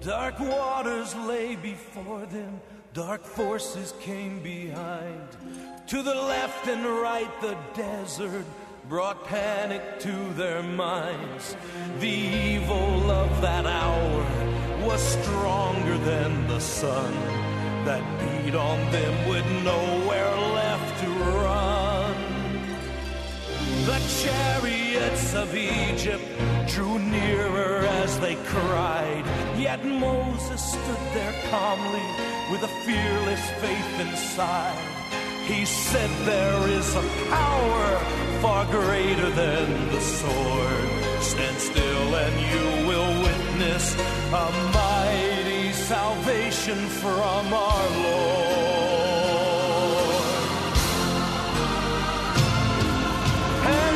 Dark waters lay before them, dark forces came behind. To the left and right, the desert brought panic to their minds. The evil of that hour was stronger than the sun that beat on them with nowhere left to run. The chariots of Egypt drew nearer as they cried, yet Moses stood there calmly with a fearless faith inside. He said, there is a power far greater than the sword. Stand still and you will witness a mighty salvation from our Lord. And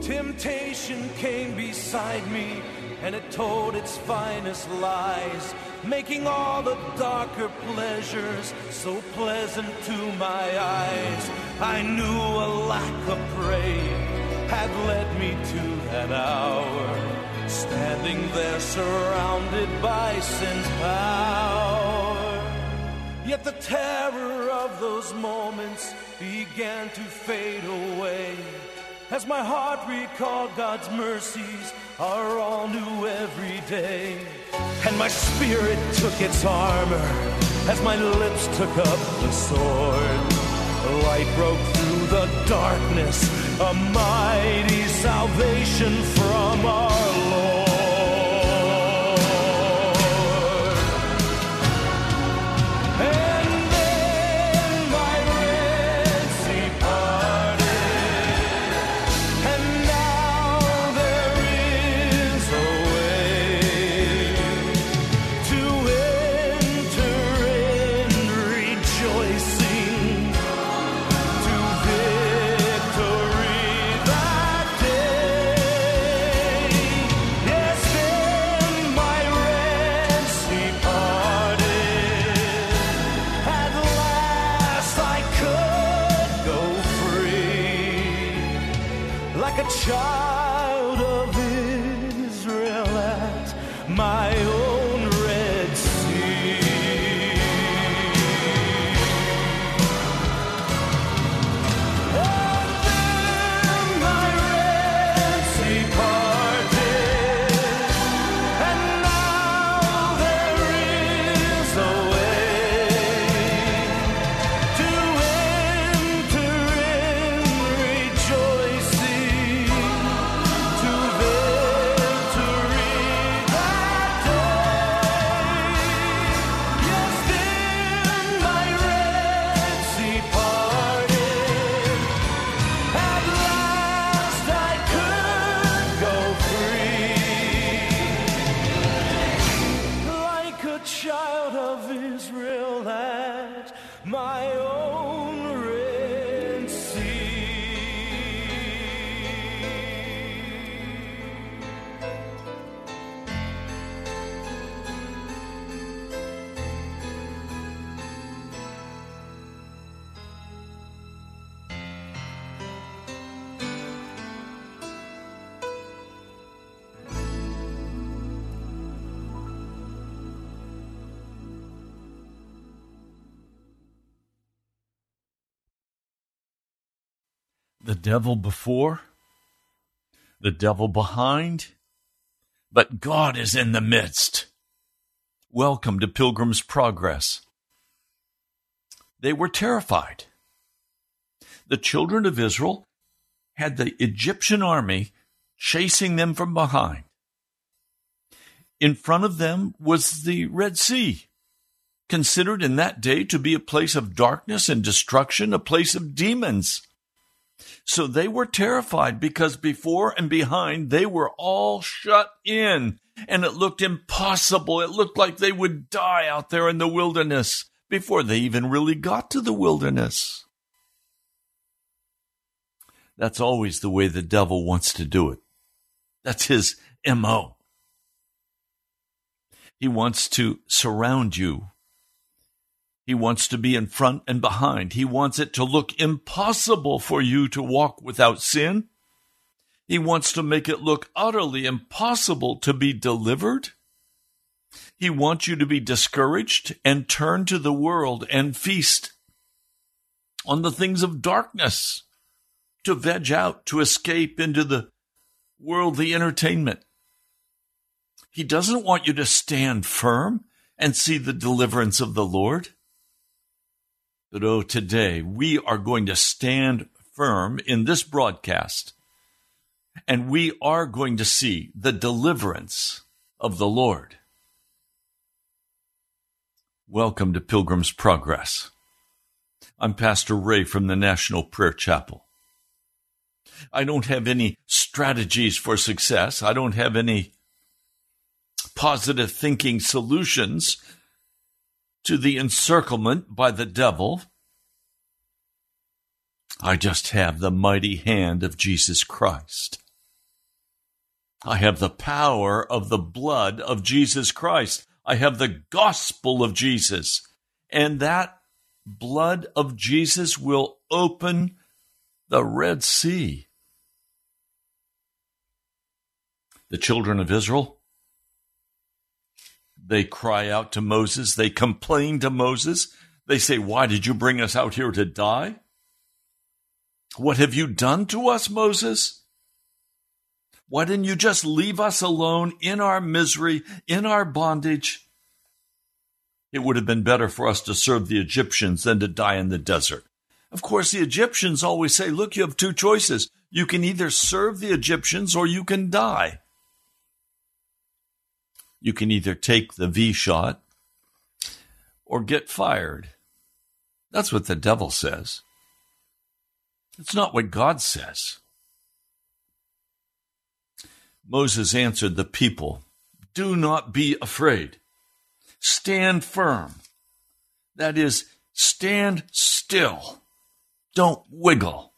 temptation came beside me, and it told its finest lies, making all the darker pleasures so pleasant to my eyes. I knew a lack of prayer had led me to that hour, standing there surrounded by sin's power. Yet the terror of those moments began to fade away as my heart recalled God's mercies are all new every day. And my spirit took its armor as my lips took up the sword. Light broke through the darkness, a mighty salvation from our Lord. Child of Israel at my own Red Sea. And then my Red Sea parted, and now there is a way to enter in rejoicing. the devil before, the devil behind, but God is in the midst. Welcome to Pilgrim's Progress. They were terrified. The children of Israel had the Egyptian army chasing them from behind. In front of them was the Red Sea, considered in that day to be a place of darkness and destruction, a place of demons. So they were terrified because before and behind they were all shut in, and it looked impossible. It looked like they would die out there in the wilderness before they even really got to the wilderness. That's always the way the devil wants to do it. That's his M.O. He wants to surround you. He wants to be in front and behind. He wants it to look impossible for you to walk without sin. He wants to make it look utterly impossible to be delivered. He wants you to be discouraged and turn to the world and feast on the things of darkness, to veg out, to escape into the worldly entertainment. He doesn't want you to stand firm and see the deliverance of the Lord. But oh, today we are going to stand firm in this broadcast, and we are going to see the deliverance of the Lord. Welcome to Pilgrim's Progress. I'm Pastor Ray from the National Prayer Chapel. I don't have any strategies for success. I don't have any positive thinking solutions to the encirclement by the devil. I just have the mighty hand of Jesus Christ. I have the power of the blood of Jesus Christ. I have the gospel of Jesus. And that blood of Jesus will open the Red Sea. The children of Israel, they cry out to Moses. They complain to Moses. They say, "Why did you bring us out here to die? What have you done to us, Moses? Why didn't you just leave us alone in our misery, in our bondage? It would have been better for us to serve the Egyptians than to die in the desert." Of course, the Egyptians always say, look, you have two choices. You can either serve the Egyptians or you can die. You can either take the V shot or get fired. That's what the devil says. It's not what God says. Moses answered the people, "Do not be afraid. Stand firm." That is, stand still. Don't wiggle.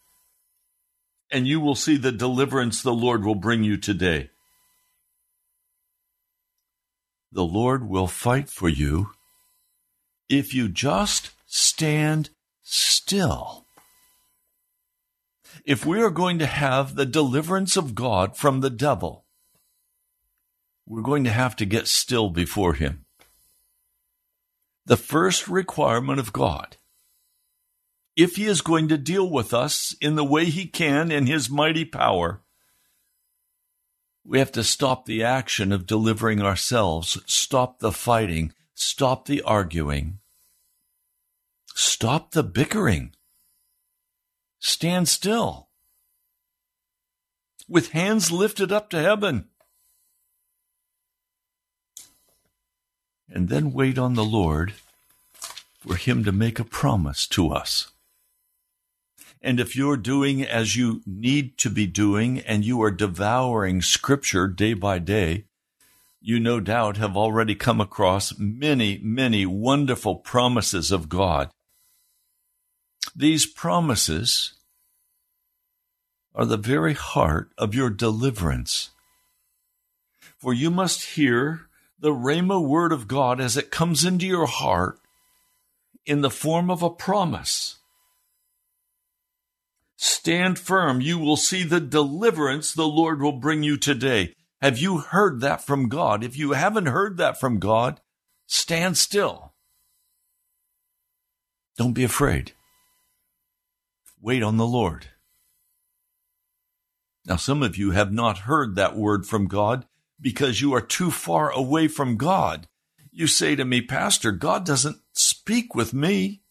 And you will see the deliverance the Lord will bring you today. The Lord will fight for you if you just stand still. If we are going to have the deliverance of God from the devil, we're going to have to get still before him. The first requirement of God, if he is going to deal with us in the way he can in his mighty power, we have to stop the action of delivering ourselves, stop the fighting, stop the arguing, stop the bickering. Stand still, with hands lifted up to heaven, and then wait on the Lord for him to make a promise to us. And if you're doing as you need to be doing and you are devouring Scripture day by day, you no doubt have already come across many, many wonderful promises of God. These promises are the very heart of your deliverance. For you must hear the Rhema word of God as it comes into your heart in the form of a promise. Stand firm. You will see the deliverance the Lord will bring you today. Have you heard that from God? If you haven't heard that from God, stand still. Don't be afraid. Wait on the Lord. Now, some of you have not heard that word from God because you are too far away from God. You say to me, Pastor, God doesn't speak with me.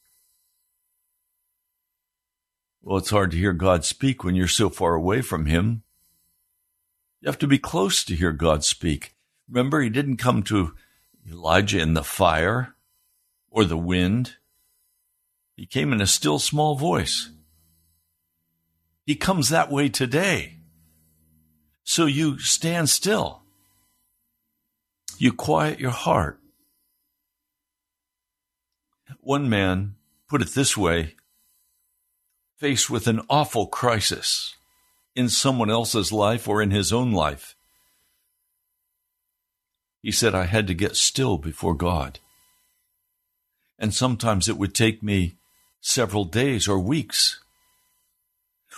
Well, it's hard to hear God speak when you're so far away from Him. You have to be close to hear God speak. Remember, He didn't come to Elijah in the fire or the wind. He came in a still small voice. He comes that way today. So you stand still. You quiet your heart. One man put it this way, faced with an awful crisis in someone else's life or in his own life. He said, I had to get still before God. And sometimes it would take me several days or weeks.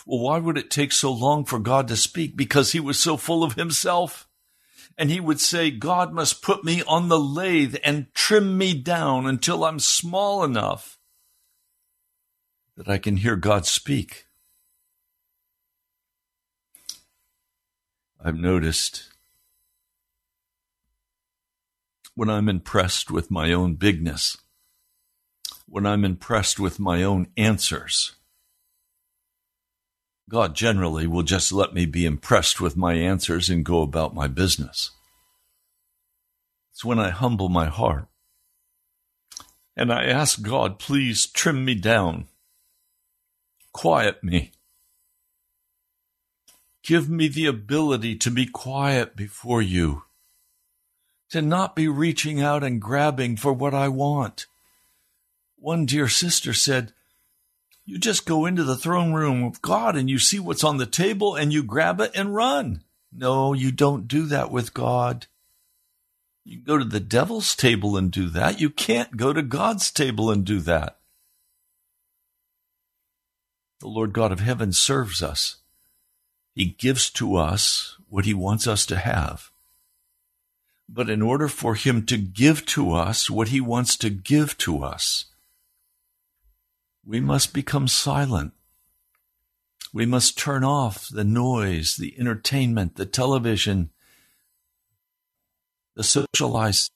Well, why would it take so long for God to speak? Because He was so full of Himself. And He would say, God must put me on the lathe and trim me down until I'm small enough that I can hear God speak. I've noticed when I'm impressed with my own bigness, when I'm impressed with my own answers, God generally will just let me be impressed with my answers and go about my business. It's when I humble my heart and I ask God, please trim me down, quiet me, give me the ability to be quiet before You, to not be reaching out and grabbing for what I want. One dear sister said, you just go into the throne room of God and you see what's on the table and you grab it and run. No, you don't do that with God. You can go to the devil's table and do that. You can't go to God's table and do that. The Lord God of heaven serves us. He gives to us what He wants us to have. But in order for Him to give to us what He wants to give to us, we must become silent. We must turn off the noise, the entertainment, the television, the socializing.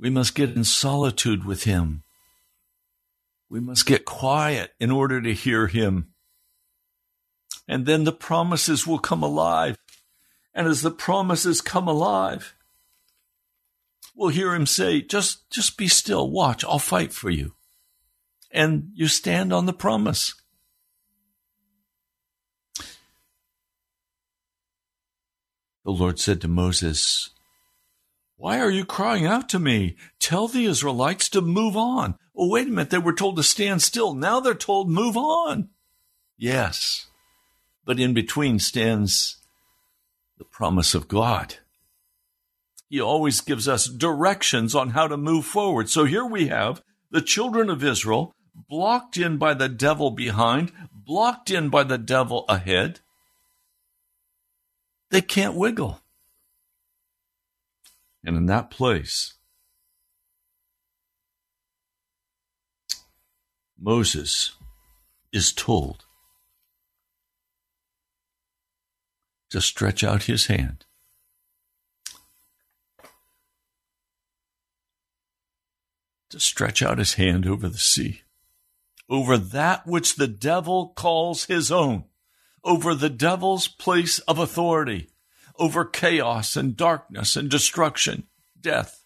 We must get in solitude with Him. We must get quiet in order to hear Him. And then the promises will come alive. And as the promises come alive, we'll hear Him say, just be still, watch, I'll fight for you. And you stand on the promise. The Lord said to Moses, why are you crying out to me? Tell the Israelites to move on. Oh, wait a minute. They were told to stand still. Now they're told move on. Yes. But in between stands the promise of God. He always gives us directions on how to move forward. So here we have the children of Israel, blocked in by the devil behind, blocked in by the devil ahead. They can't wiggle. And in that place, Moses is told to stretch out his hand. To stretch out his hand over the sea, over that which the devil calls his own, over the devil's place of authority, over chaos and darkness and destruction, death.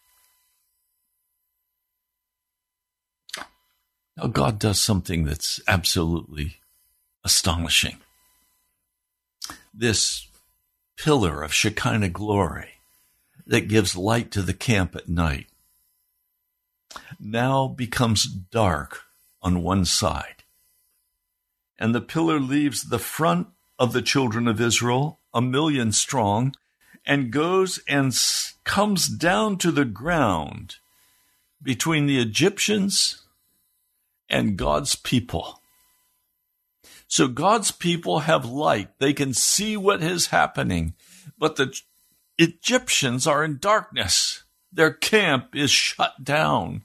Now, God does something that's absolutely astonishing. This pillar of Shekinah glory that gives light to the camp at night now becomes dark on one side. And the pillar leaves the front of the children of Israel, 1,000,000 strong, and goes and comes down to the ground between the Egyptians and God's people. So God's people have light. They can see what is happening. But the Egyptians are in darkness. Their camp is shut down.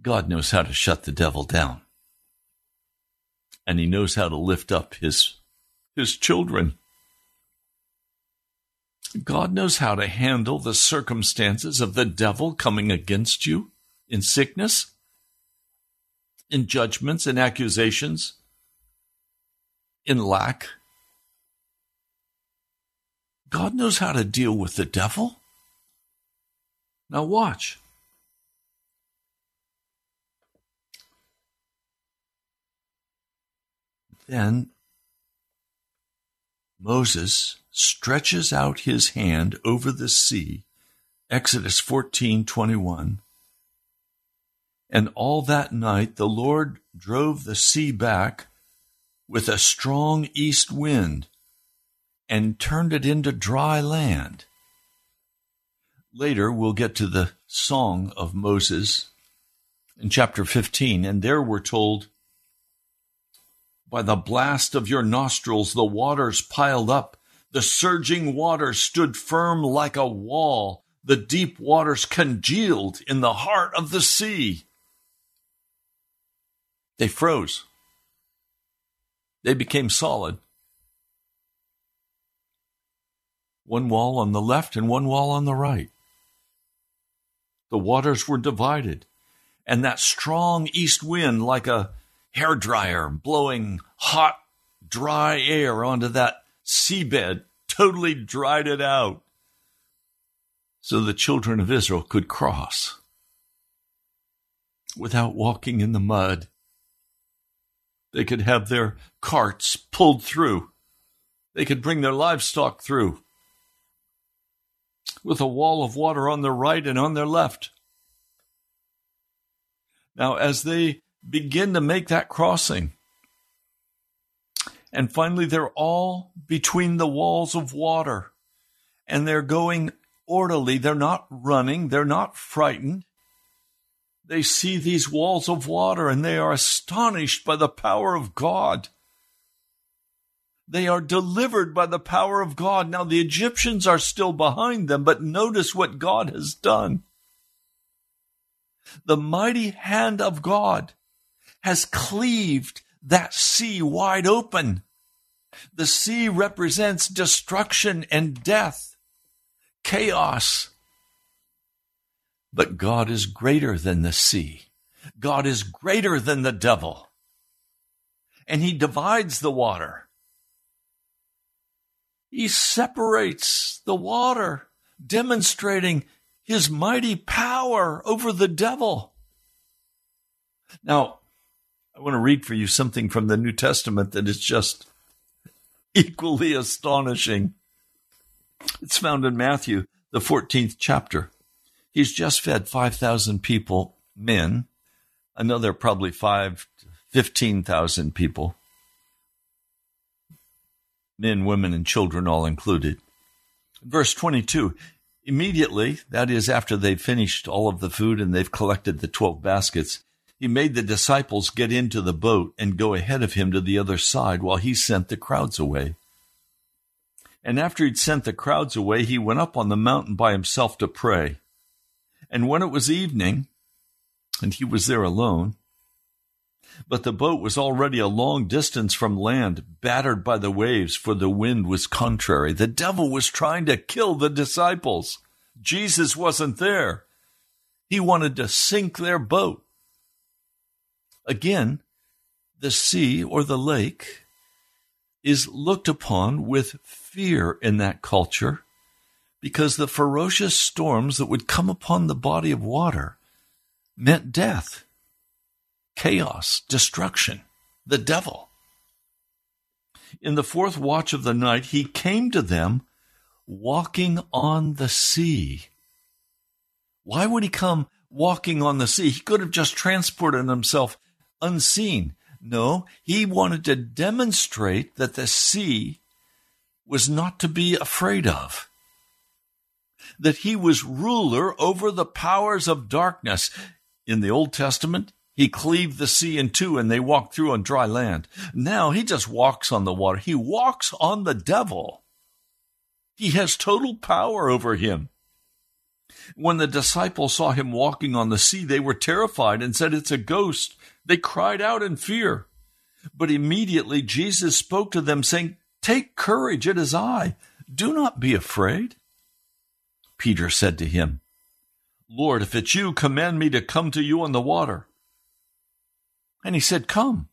God knows how to shut the devil down. and he knows how to lift up his children. God knows how to handle the circumstances of the devil coming against you in sickness, in judgments, in accusations, in lack. God knows how to deal with the devil. Now watch. Then Moses stretches out his hand over the sea, Exodus 14:21. And all that night the Lord drove the sea back with a strong east wind and turned it into dry land. Later we'll get to the song of Moses in chapter 15, and there we're told, by the blast of your nostrils the waters piled up, the surging waters stood firm like a wall. The deep waters congealed in the heart of the sea. They froze. They became solid. One wall on the left and one wall on the right. The waters were divided, and that strong east wind, like a hairdryer blowing hot, dry air onto that seabed, totally dried it out so the children of Israel could cross without walking in the mud. They could have their carts pulled through. They could bring their livestock through with a wall of water on their right and on their left. Now, as they begin to make that crossing, and finally, they're all between the walls of water, and they're going orderly. They're not running. They're not frightened. They see these walls of water, and they are astonished by the power of God. They are delivered by the power of God. Now, the Egyptians are still behind them, but notice what God has done. The mighty hand of God has cleaved that sea wide open. The sea represents destruction and death, chaos. But God is greater than the sea. God is greater than the devil. And he divides the water. He separates the water, demonstrating his mighty power over the devil. Now, I want to read for you something from the New Testament that is just equally astonishing. It's found in Matthew, the 14th chapter. He's just fed 5,000 people, men, another probably 5,000 to 15,000 people, men, women, and children all included. Verse 22, immediately, that is after they've finished all of the food and they've collected the 12 baskets, he made the disciples get into the boat and go ahead of him to the other side while he sent the crowds away. And after he'd sent the crowds away, he went up on the mountain by himself to pray. And when it was evening, and he was there alone, but the boat was already a long distance from land, battered by the waves, for the wind was contrary. The devil was trying to kill the disciples. Jesus wasn't there. He wanted to sink their boat. Again, the sea or the lake is looked upon with fear in that culture because the ferocious storms that would come upon the body of water meant death, chaos, destruction, the devil. In the fourth watch of the night, he came to them walking on the sea. Why would he come walking on the sea? He could have just transported himself unseen. No, he wanted to demonstrate that the sea was not to be afraid of, that he was ruler over the powers of darkness. In the Old Testament, he cleaved the sea in two and they walked through on dry land. Now he just walks on the water. He walks on the devil. He has total power over him. When the disciples saw him walking on the sea, they were terrified and said, "It's a ghost." They cried out in fear. But immediately Jesus spoke to them, saying, "Take courage, it is I. Do not be afraid." Peter said to him, "Lord, if it's you, command me to come to you on the water." And he said, "Come."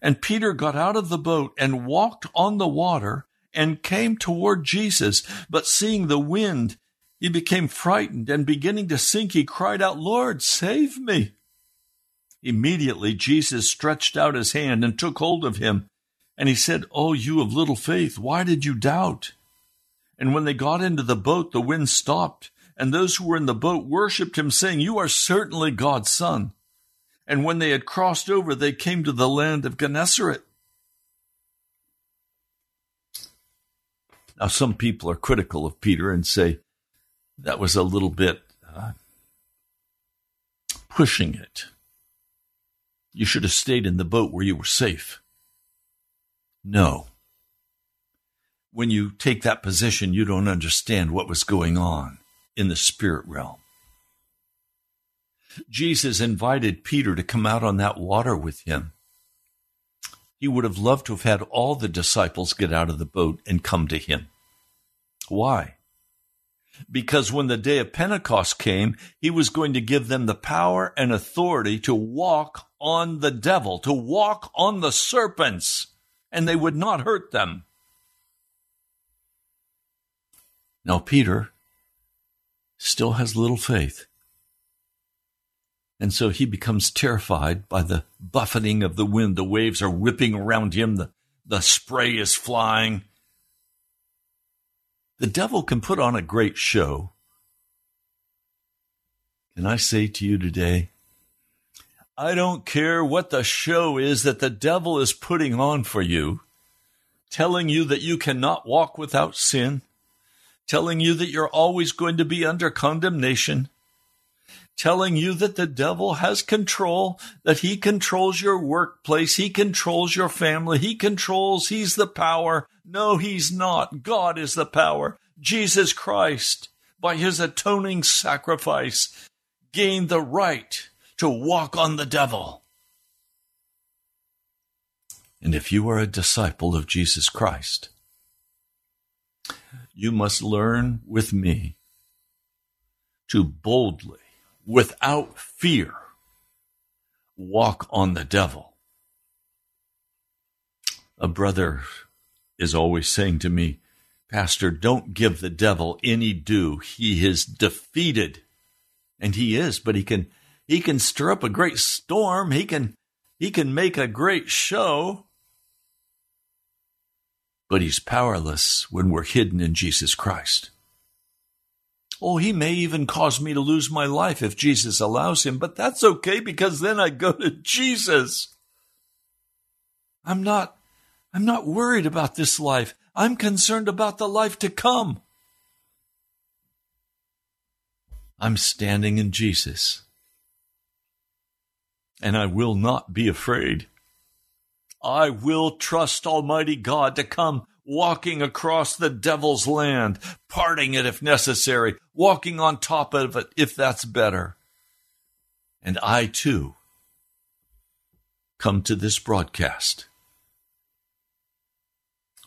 And Peter got out of the boat and walked on the water and came toward Jesus. But seeing the wind, he became frightened, and beginning to sink, he cried out, "Lord, save me." Immediately Jesus stretched out his hand and took hold of him. And he said, "Oh, you of little faith, why did you doubt?" And when they got into the boat, the wind stopped. And those who were in the boat worshipped him, saying, "You are certainly God's son." And when they had crossed over, they came to the land of Gennesaret. Now, some people are critical of Peter and say that was a little bit pushing it. You should have stayed in the boat where you were safe. No. When you take that position, you don't understand what was going on in the spirit realm. Jesus invited Peter to come out on that water with him. He would have loved to have had all the disciples get out of the boat and come to him. Why? Because when the day of Pentecost came, he was going to give them the power and authority to walk on the devil, to walk on the serpents, and they would not hurt them. Now, Peter still has little faith. And so he becomes terrified by the buffeting of the wind. The waves are whipping around him. The spray is flying. The devil can put on a great show. Can I say to you today, I don't care what the show is that the devil is putting on for you, telling you that you cannot walk without sin, telling you that you're always going to be under condemnation, telling you that the devil has control, that he controls your workplace, he controls your family, he's the power. No, he's not. God is the power. Jesus Christ, by his atoning sacrifice, gained the right to walk on the devil. And if you are a disciple of Jesus Christ, you must learn with me to boldly, without fear, walk on the devil. A brother is always saying to me, "Pastor, don't give the devil any due. He is defeated." And he is, but he can stir up a great storm. He can make a great show. But he's powerless when we're hidden in Jesus Christ. Oh, he may even cause me to lose my life if Jesus allows him, but that's okay, because then I go to Jesus. I'm not worried about this life. I'm concerned about the life to come. I'm standing in Jesus, and I will not be afraid. I will trust Almighty God to come walking across the devil's land, parting it if necessary, walking on top of it if that's better. And I, too, come to this broadcast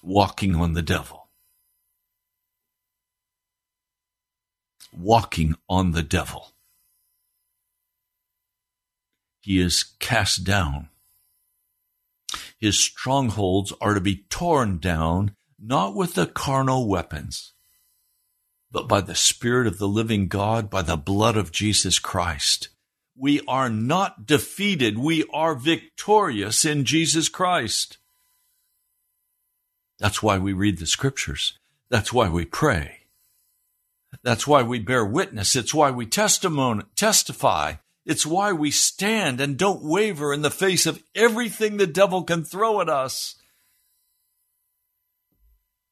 walking on the devil. Walking on the devil. He is cast down. His strongholds are to be torn down, not with the carnal weapons, but by the Spirit of the living God, by the blood of Jesus Christ. We are not defeated. We are victorious in Jesus Christ. That's why we read the scriptures. That's why we pray. That's why we bear witness. It's why we testify. It's why we stand and don't waver in the face of everything the devil can throw at us.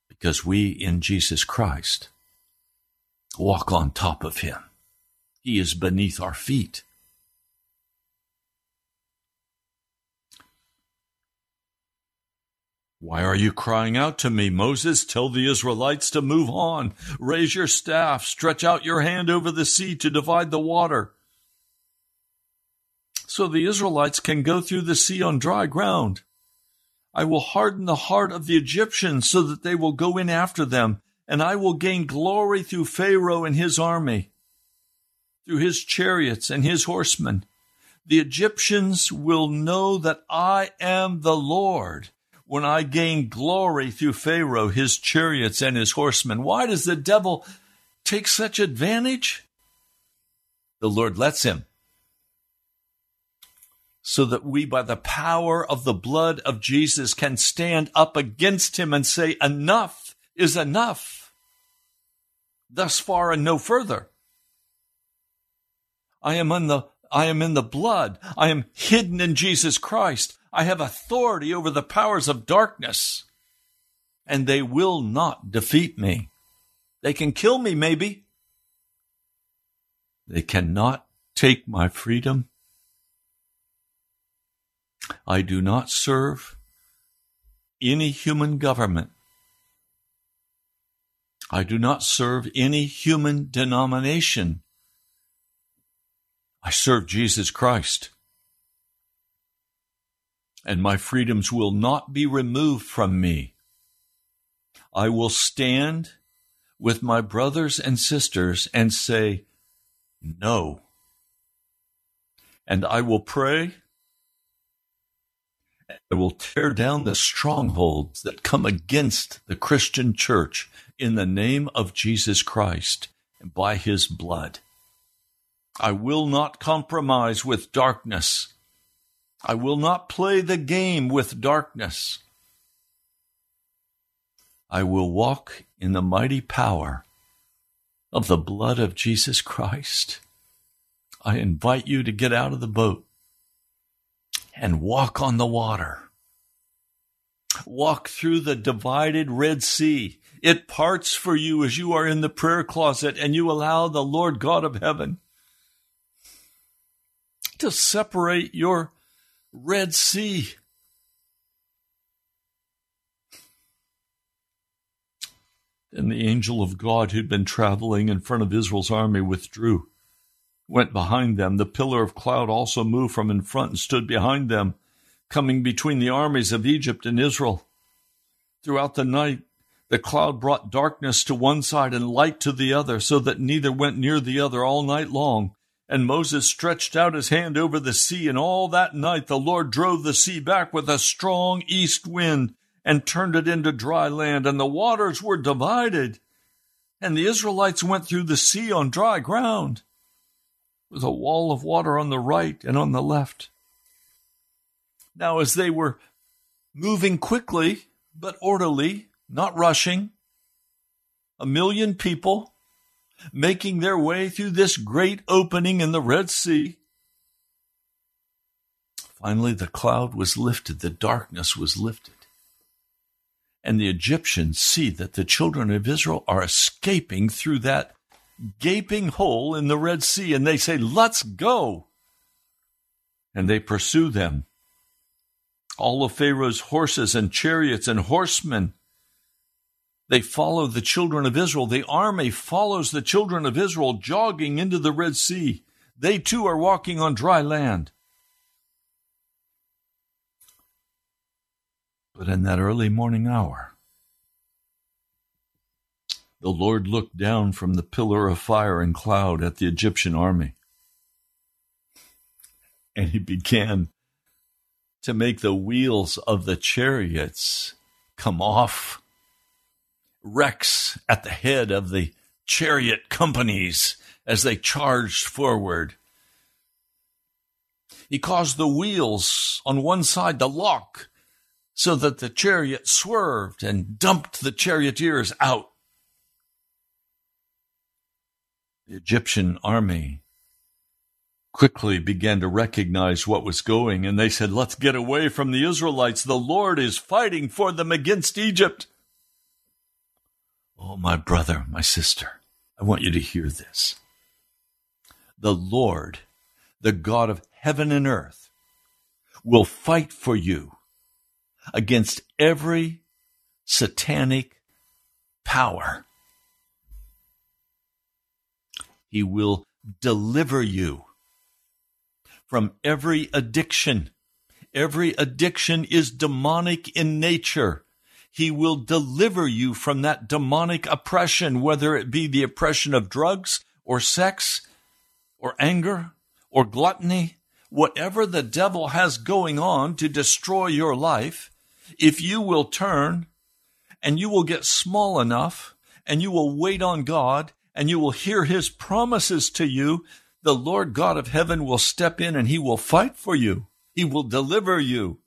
Because we in Jesus Christ walk on top of him. He is beneath our feet. Why are you crying out to me, Moses? Tell the Israelites to move on. Raise your staff. Stretch out your hand over the sea to divide the water. So the Israelites can go through the sea on dry ground. I will harden the heart of the Egyptians so that they will go in after them, and I will gain glory through Pharaoh and his army, through his chariots and his horsemen. The Egyptians will know that I am the Lord when I gain glory through Pharaoh, his chariots, and his horsemen. Why does the devil take such advantage? The Lord lets him, so that we, by the power of the blood of Jesus, can stand up against him and say, enough is enough, thus far and no further. I am in the blood. I am hidden in Jesus Christ. I have authority over the powers of darkness, and they will not defeat me. They can kill me, maybe. They cannot take my freedom. I do not serve any human government. I do not serve any human denomination. I serve Jesus Christ. And my freedoms will not be removed from me. I will stand with my brothers and sisters and say, no. And I will pray. I will tear down the strongholds that come against the Christian church in the name of Jesus Christ and by his blood. I will not compromise with darkness. I will not play the game with darkness. I will walk in the mighty power of the blood of Jesus Christ. I invite you to get out of the boat and walk on the water. Walk through the divided Red Sea. It parts for you as you are in the prayer closet and you allow the Lord God of heaven to separate your Red Sea. And the angel of God who'd been traveling in front of Israel's army withdrew, went behind them. The pillar of cloud also moved from in front and stood behind them, coming between the armies of Egypt and Israel. Throughout the night, the cloud brought darkness to one side and light to the other, so that neither went near the other all night long. And Moses stretched out his hand over the sea, and all that night the Lord drove the sea back with a strong east wind and turned it into dry land, and the waters were divided. And the Israelites went through the sea on dry ground, with a wall of water on the right and on the left. Now, as they were moving quickly, but orderly, not rushing, 1,000,000 people making their way through this great opening in the Red Sea. Finally, the cloud was lifted, the darkness was lifted. And the Egyptians see that the children of Israel are escaping through that gaping hole in the Red Sea, and they say, let's go. And they pursue them. All of Pharaoh's horses and chariots and horsemen, they follow the children of Israel. The army follows the children of Israel, jogging into the Red Sea. They too are walking on dry land. But in that early morning hour, the Lord looked down from the pillar of fire and cloud at the Egyptian army, and he began to make the wheels of the chariots come off. Wrecks at the head of the chariot companies as they charged forward. He caused the wheels on one side to lock so that the chariot swerved and dumped the charioteers out. The Egyptian army quickly began to recognize what was going, and they said, let's get away from the Israelites. The Lord is fighting for them against Egypt. Oh, my brother, my sister, I want you to hear this. The Lord, the God of heaven and earth, will fight for you against every satanic power. He will deliver you from every addiction, Every addiction is demonic in nature. He will deliver you from that demonic oppression, whether it be the oppression of drugs or sex or anger or gluttony. Whatever the devil has going on to destroy your life, if you will turn and you will get small enough and you will wait on God and you will hear his promises to you, the Lord God of heaven will step in and he will fight for you. He will deliver you.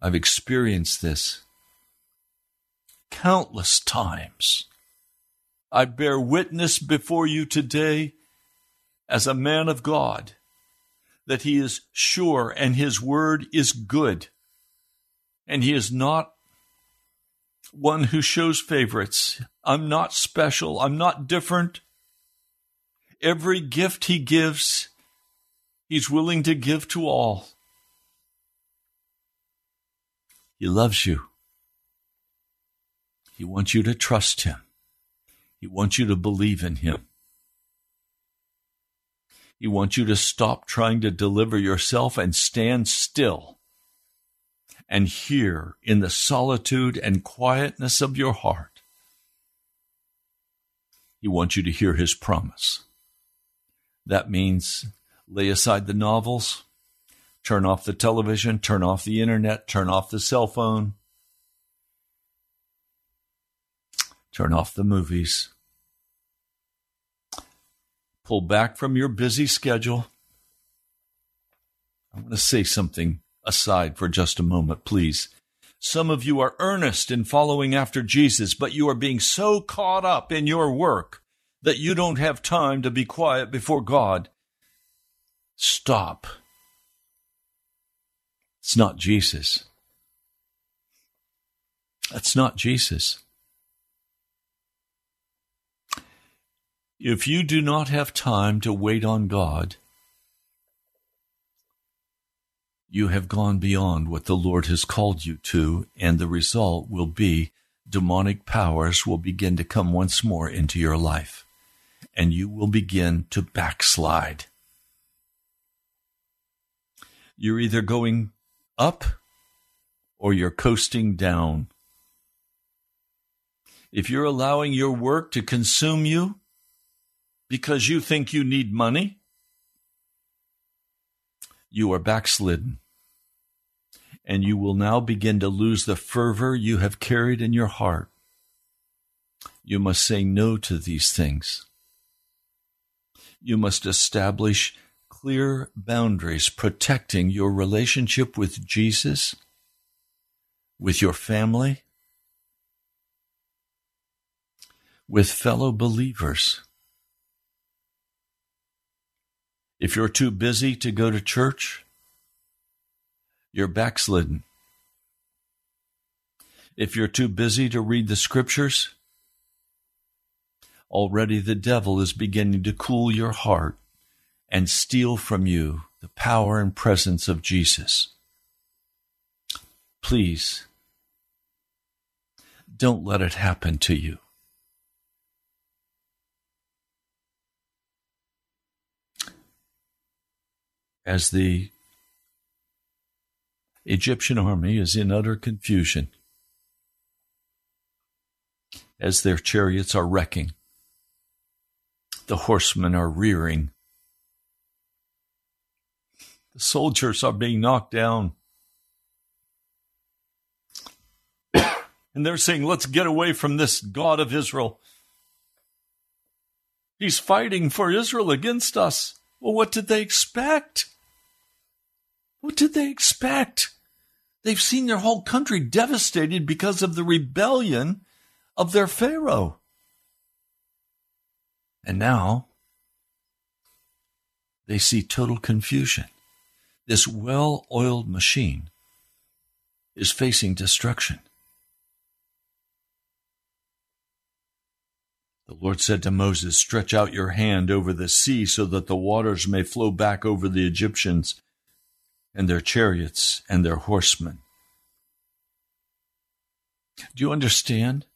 I've experienced this countless times. I bear witness before you today as a man of God that he is sure and his word is good. And he is not one who shows favorites. I'm not special. I'm not different. Every gift he gives, he's willing to give to all. He loves you. He wants you to trust him. He wants you to believe in him. He wants you to stop trying to deliver yourself and stand still and hear in the solitude and quietness of your heart. He wants you to hear his promise. That means lay aside the novels, turn off the television, turn off the internet, turn off the cell phone, turn off the movies. Pull back from your busy schedule. I want to say something aside for just a moment, please. Some of you are earnest in following after Jesus, but you are being so caught up in your work that you don't have time to be quiet before God. Stop. It's not Jesus. That's not Jesus. If you do not have time to wait on God, you have gone beyond what the Lord has called you to, and the result will be demonic powers will begin to come once more into your life, and you will begin to backslide. You're either going up or you're coasting down. If you're allowing your work to consume you, because you think you need money, you are backslidden, and you will now begin to lose the fervor you have carried in your heart. You must say no to these things. You must establish clear boundaries protecting your relationship with Jesus, with your family, with fellow believers. If you're too busy to go to church, you're backslidden. If you're too busy to read the scriptures, already the devil is beginning to cool your heart and steal from you the power and presence of Jesus. Please, don't let it happen to you. As the Egyptian army is in utter confusion, as their chariots are wrecking, the horsemen are rearing, the soldiers are being knocked down, and they're saying, let's get away from this God of Israel. He's fighting for Israel against us. Well, what did they expect? What did they expect? They've seen their whole country devastated because of the rebellion of their Pharaoh. And now they see total confusion. This well-oiled machine is facing destruction. The Lord said to Moses, stretch out your hand over the sea so that the waters may flow back over the Egyptians and their chariots and their horsemen. Do you understand?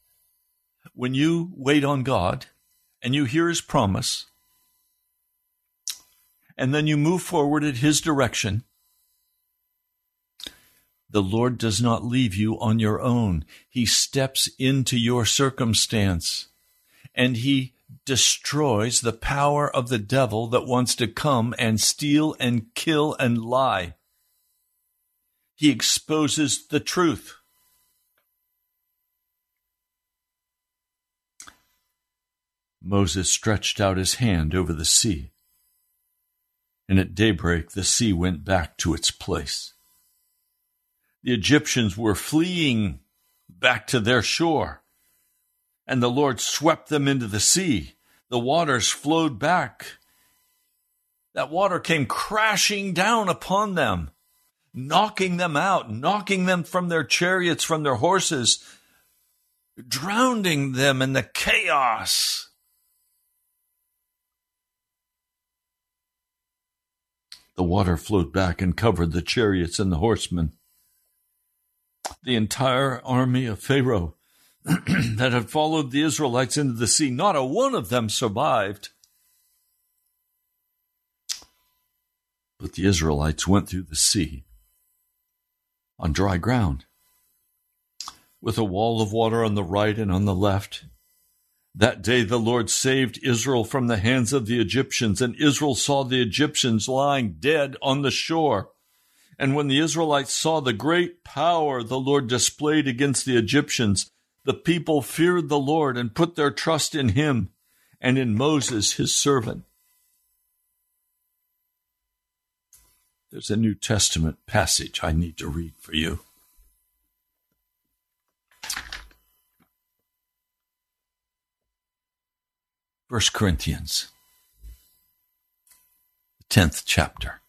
When you wait on God and you hear his promise, and then you move forward at his direction, The Lord does not leave you on your own. He steps into your circumstance, and he destroys the power of the devil that wants to come and steal and kill and lie. He exposes the truth. Moses stretched out his hand over the sea, and at daybreak the sea went back to its place. The Egyptians were fleeing back to their shore, and the Lord swept them into the sea. The waters flowed back. That water came crashing down upon them, knocking them out, knocking them from their chariots, from their horses, drowning them in the chaos. The water flowed back and covered the chariots and the horsemen. The entire army of Pharaoh that had followed the Israelites into the sea, not a one of them survived. But the Israelites went through the sea on dry ground, with a wall of water on the right and on the left. That day the Lord saved Israel from the hands of the Egyptians, and Israel saw the Egyptians lying dead on the shore. And when the Israelites saw the great power the Lord displayed against the Egyptians, the people feared the Lord and put their trust in him and in Moses, his servant. There's a New Testament passage I need to read for you. First Corinthians, the 10th chapter.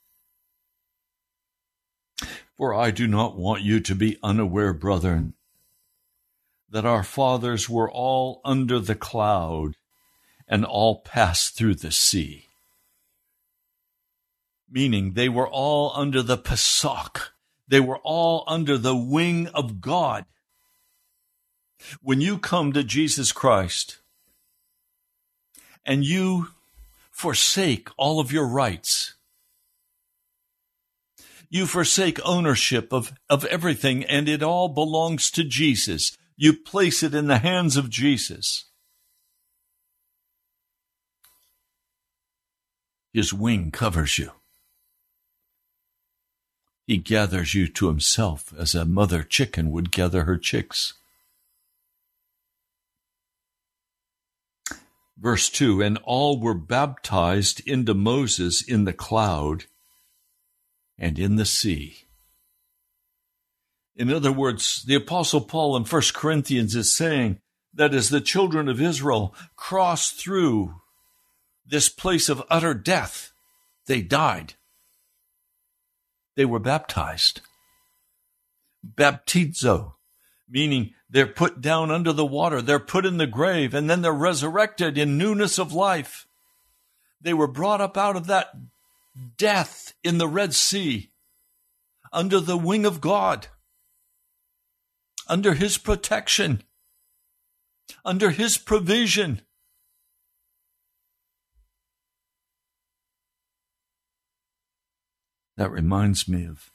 For I do not want you to be unaware, brethren, that our fathers were all under the cloud and all passed through the sea. Meaning they were all under the Pesach. They were all under the wing of God. When you come to Jesus Christ, and you forsake all of your rights. You forsake ownership of everything, and it all belongs to Jesus. You place it in the hands of Jesus. His wing covers you. He gathers you to himself as a mother chicken would gather her chicks. Verse 2, and all were baptized into Moses in the cloud and in the sea. In other words, the Apostle Paul in 1 Corinthians is saying that as the children of Israel crossed through this place of utter death, they died. They were baptized. Baptizo, meaning they're put down under the water, they're put in the grave, and then they're resurrected in newness of life. They were brought up out of that death in the Red Sea, under the wing of God, under his protection, under his provision. That reminds me of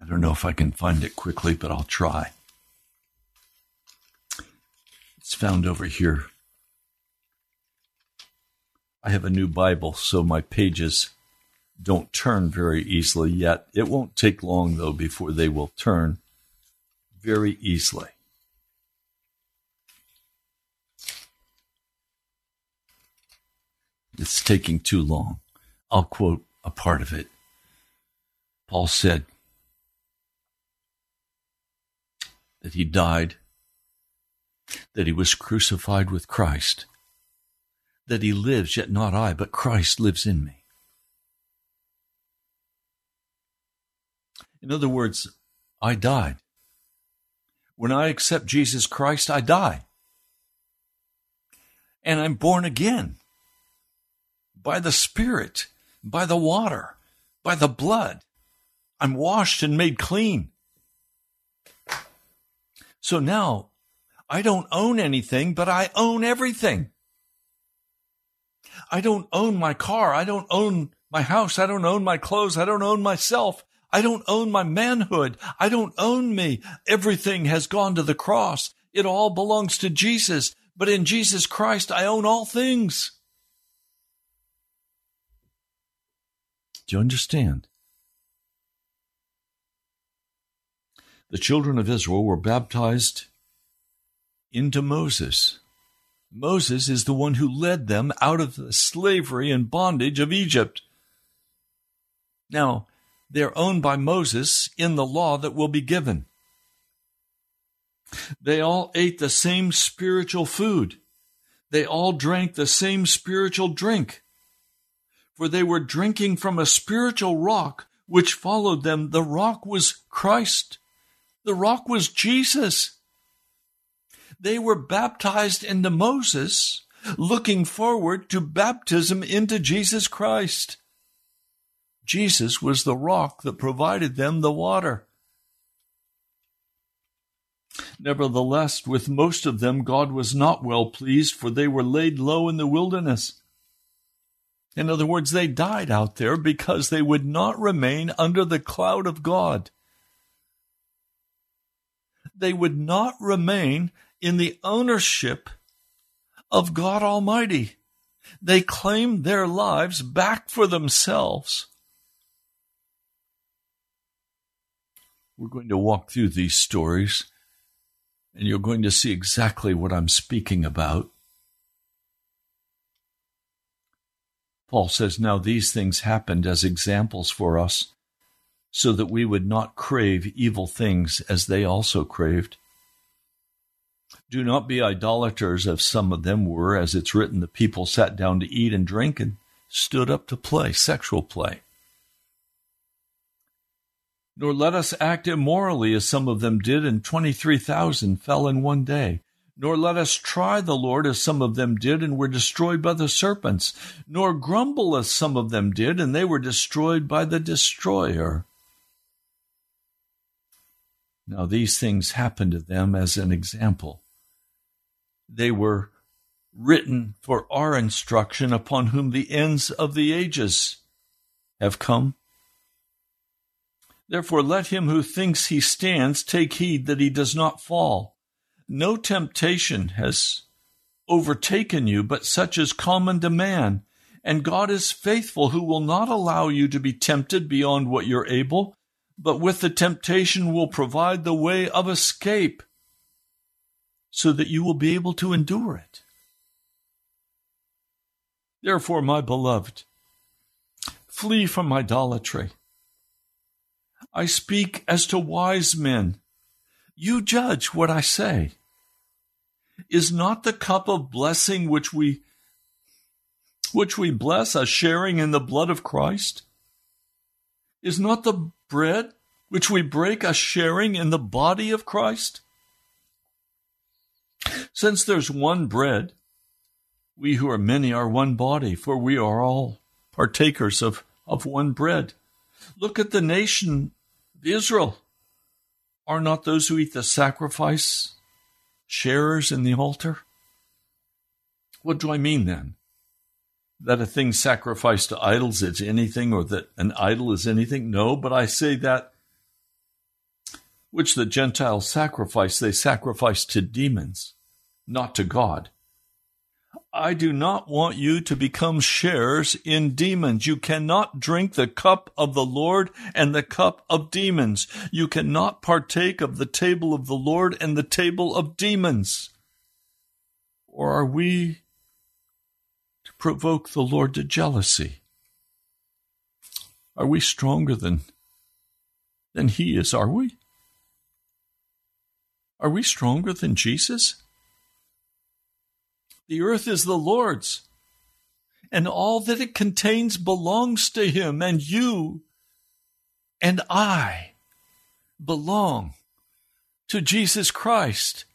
I don't know if I can find it quickly, but I'll try. It's found over here. I have a new Bible, so my pages don't turn very easily yet. It won't take long, though, before they will turn very easily. It's taking too long. I'll quote a part of it. Paul said that he died, that he was crucified with Christ, that he lives, yet not I, but Christ lives in me. In other words, I died. When I accept Jesus Christ, I die. And I'm born again by the Spirit, by the water, by the blood. I'm washed and made clean. So now, I don't own anything, but I own everything. I don't own my car. I don't own my house. I don't own my clothes. I don't own myself. I don't own my manhood. I don't own me. Everything has gone to the cross. It all belongs to Jesus. But in Jesus Christ, I own all things. Do you understand? The children of Israel were baptized into Moses. Moses is the one who led them out of the slavery and bondage of Egypt. Now, they're owned by Moses in the law that will be given. They all ate the same spiritual food. They all drank the same spiritual drink. For they were drinking from a spiritual rock which followed them. The rock was Christ. The rock was Jesus. They were baptized into Moses, looking forward to baptism into Jesus Christ. Jesus was the rock that provided them the water. Nevertheless, with most of them, God was not well pleased, for they were laid low in the wilderness. In other words, they died out there because they would not remain under the cloud of God. They would not remain in the ownership of God Almighty. They claimed their lives back for themselves. We're going to walk through these stories, and you're going to see exactly what I'm speaking about. Paul says, now these things happened as examples for us, so that we would not crave evil things as they also craved. Do not be idolaters, as some of them were. As it's written, the people sat down to eat and drink and stood up to play, sexual play. Nor let us act immorally, as some of them did, and 23,000 fell in one day. Nor let us try the Lord, as some of them did, and were destroyed by the serpents. Nor grumble, as some of them did, and they were destroyed by the destroyer. Now these things happened to them as an example. They were written for our instruction, upon whom the ends of the ages have come. Therefore, let him who thinks he stands take heed that he does not fall. No temptation has overtaken you, but such is common to man. And God is faithful, who will not allow you to be tempted beyond what you're able, but with the temptation will provide the way of escape, so that you will be able to endure it. Therefore, my beloved, flee from idolatry. I speak as to wise men. You judge what I say. Is not the cup of blessing which we bless a sharing in the blood of Christ? Is not the bread which we break a sharing in the body of Christ? Since there's one bread, we who are many are one body, for we are all partakers of one bread. Look at the nation of Israel. Are not those who eat the sacrifice sharers in the altar? What do I mean then? That a thing sacrificed to idols is anything, or that an idol is anything? No, but I say that which the Gentiles sacrifice, they sacrifice to demons, not to God. I do not want you to become sharers in demons. You cannot drink the cup of the Lord and the cup of demons. You cannot partake of the table of the Lord and the table of demons. Or are we to provoke the Lord to jealousy? Are we stronger than He is? Are we? Are we stronger than Jesus? The earth is the Lord's, and all that it contains belongs to Him, and you and I belong to Jesus Christ.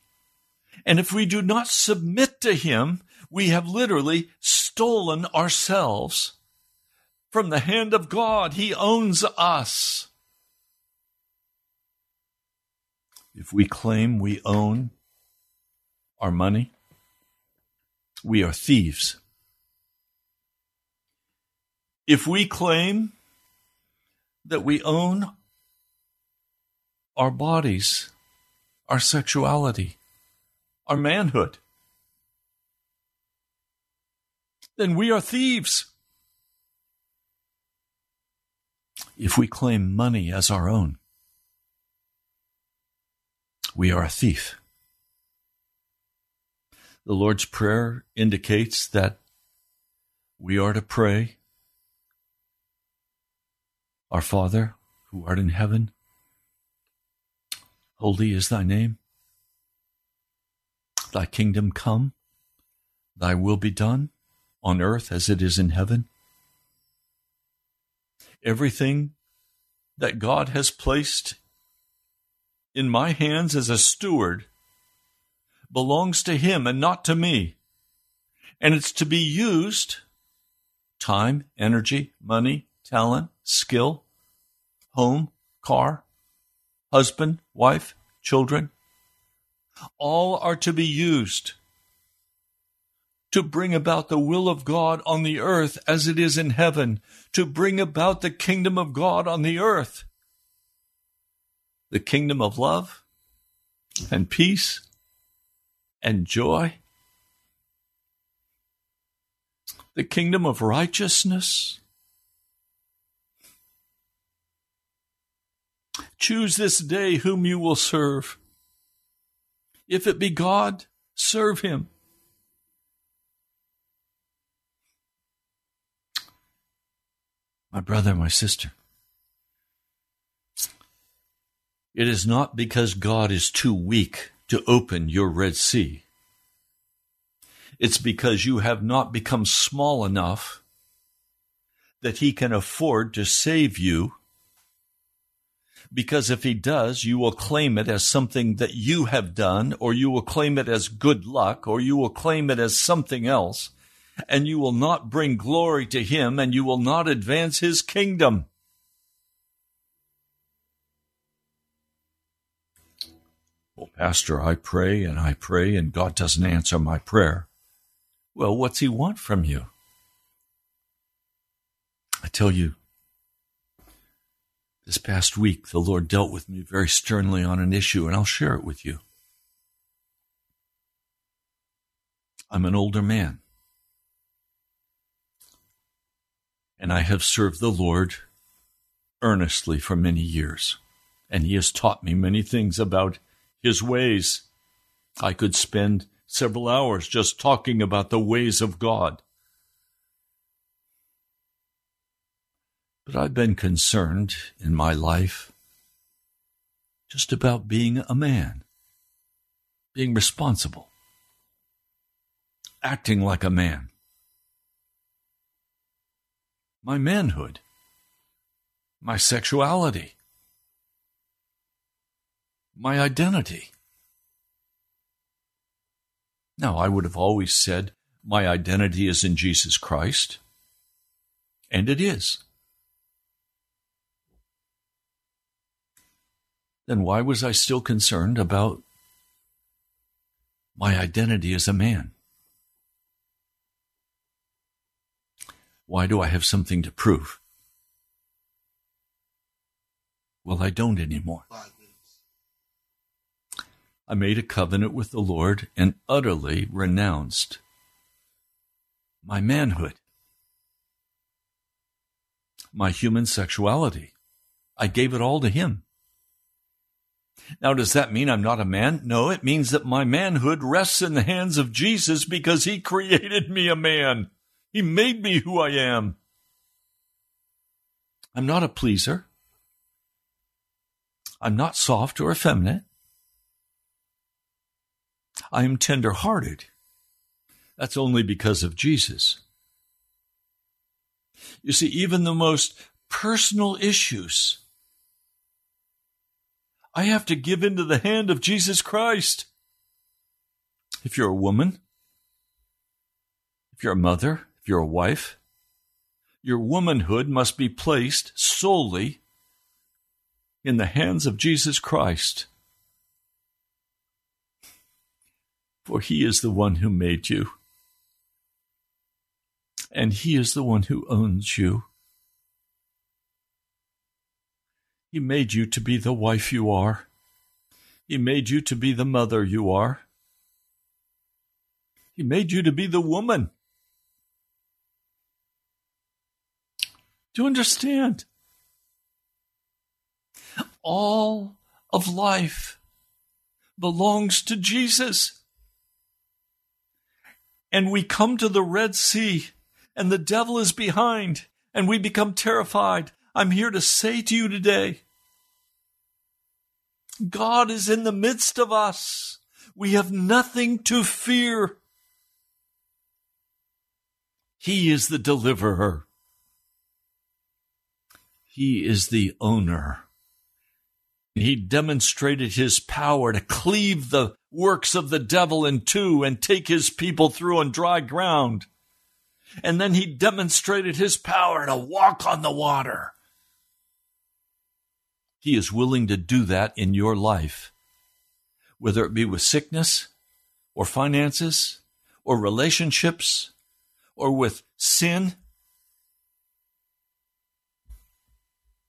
And if we do not submit to Him, we have literally stolen ourselves from the hand of God. He owns us. If we claim we own our money, we are thieves. If we claim that we own our bodies, our sexuality, our manhood, then we are thieves. If we claim money as our own, we are a thief. The Lord's Prayer indicates that we are to pray, Our Father, who art in heaven, holy is thy name. Thy kingdom come, thy will be done, on earth as it is in heaven. Everything that God has placed in my hands as a steward belongs to Him and not to me. And it's to be used, time, energy, money, talent, skill, home, car, husband, wife, children. All are to be used to bring about the will of God on the earth as it is in heaven, to bring about the kingdom of God on the earth, the kingdom of love and peace and joy, the kingdom of righteousness. Choose this day whom you will serve. If it be God, serve Him. My brother, my sister, it is not because God is too weak to open your Red Sea. It's because you have not become small enough that He can afford to save you, because if He does, you will claim it as something that you have done, or you will claim it as good luck, or you will claim it as something else. And you will not bring glory to Him, and you will not advance His kingdom. Well, Pastor, I pray, and God doesn't answer my prayer. Well, what's He want from you? I tell you, this past week, the Lord dealt with me very sternly on an issue, and I'll share it with you. I'm an older man, and I have served the Lord earnestly for many years. And He has taught me many things about His ways. I could spend several hours just talking about the ways of God. But I've been concerned in my life just about being a man, being responsible, acting like a man. My manhood, my sexuality, my identity. Now, I would have always said my identity is in Jesus Christ, and it is. Then why was I still concerned about my identity as a man? Why do I have something to prove? Well, I don't anymore. I made a covenant with the Lord and utterly renounced my manhood, my human sexuality. I gave it all to Him. Now, does that mean I'm not a man? No, it means that my manhood rests in the hands of Jesus because He created me a man. He made me who I am. I'm not a pleaser. I'm not soft or effeminate. I am tender-hearted. That's only because of Jesus. You see, even the most personal issues, I have to give into the hand of Jesus Christ. If you're a woman, if you're a mother, if you're a wife, your womanhood must be placed solely in the hands of Jesus Christ. For He is the one who made you, and He is the one who owns you, He made you to be the wife you are. He made you to be the mother you are. He made you to be the woman. Do you understand? All of life belongs to Jesus. And we come to the Red Sea, and the devil is behind, and we become terrified. I'm here to say to you today, God is in the midst of us. We have nothing to fear. He is the deliverer. He is the owner. He demonstrated his power to cleave the works of the devil in two and take his people through on dry ground. And then he demonstrated his power to walk on the water. He is willing to do that in your life, whether it be with sickness or finances or relationships or with sin.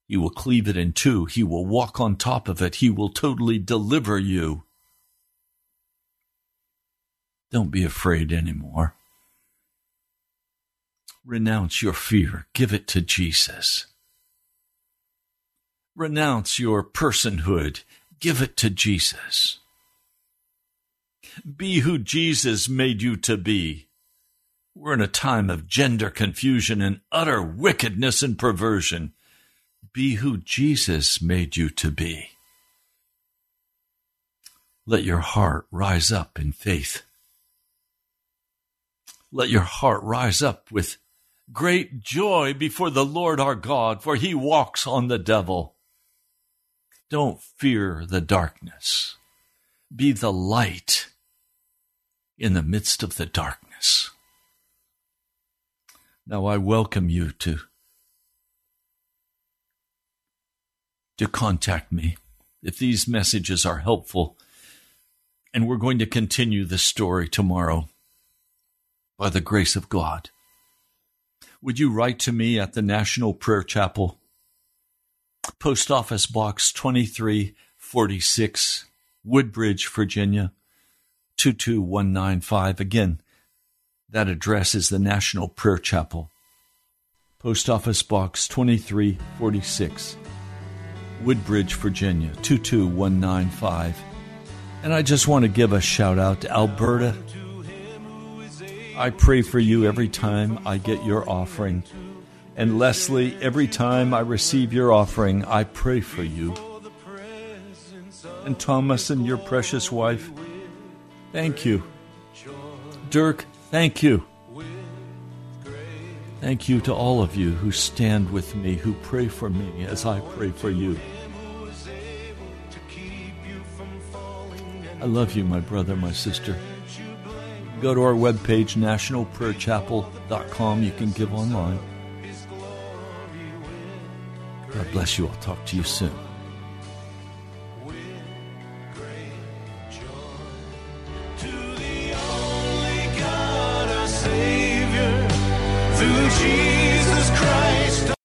He will cleave it in two. He will walk on top of it. He will totally deliver you. Don't be afraid anymore. Renounce your fear. Give it to Jesus. Renounce your personhood. Give it to Jesus. Be who Jesus made you to be. We're in a time of gender confusion and utter wickedness and perversion. Be who Jesus made you to be. Let your heart rise up in faith. Let your heart rise up with great joy before the Lord our God, for he walks on the devil. Don't fear the darkness. Be the light in the midst of the darkness. Now I welcome you to contact me if these messages are helpful. And we're going to continue this story tomorrow by the grace of God. Would you write to me at the National Prayer Chapel, Post Office Box 2346, Woodbridge, Virginia, 22195. Again, that address is the National Prayer Chapel, Post Office Box 2346, Woodbridge, Virginia, 22195. And I just want to give a shout out to Alberta. I pray for you every time I get your offering. And Leslie, every time I receive your offering, I pray for you. And Thomas and your precious wife, thank you. Dirk, thank you. Thank you to all of you who stand with me, who pray for me as I pray for you. I love you, my brother, my sister. Go to our webpage, nationalprayerchapel.com. You can give online. God bless you. I'll talk to you soon. Jesus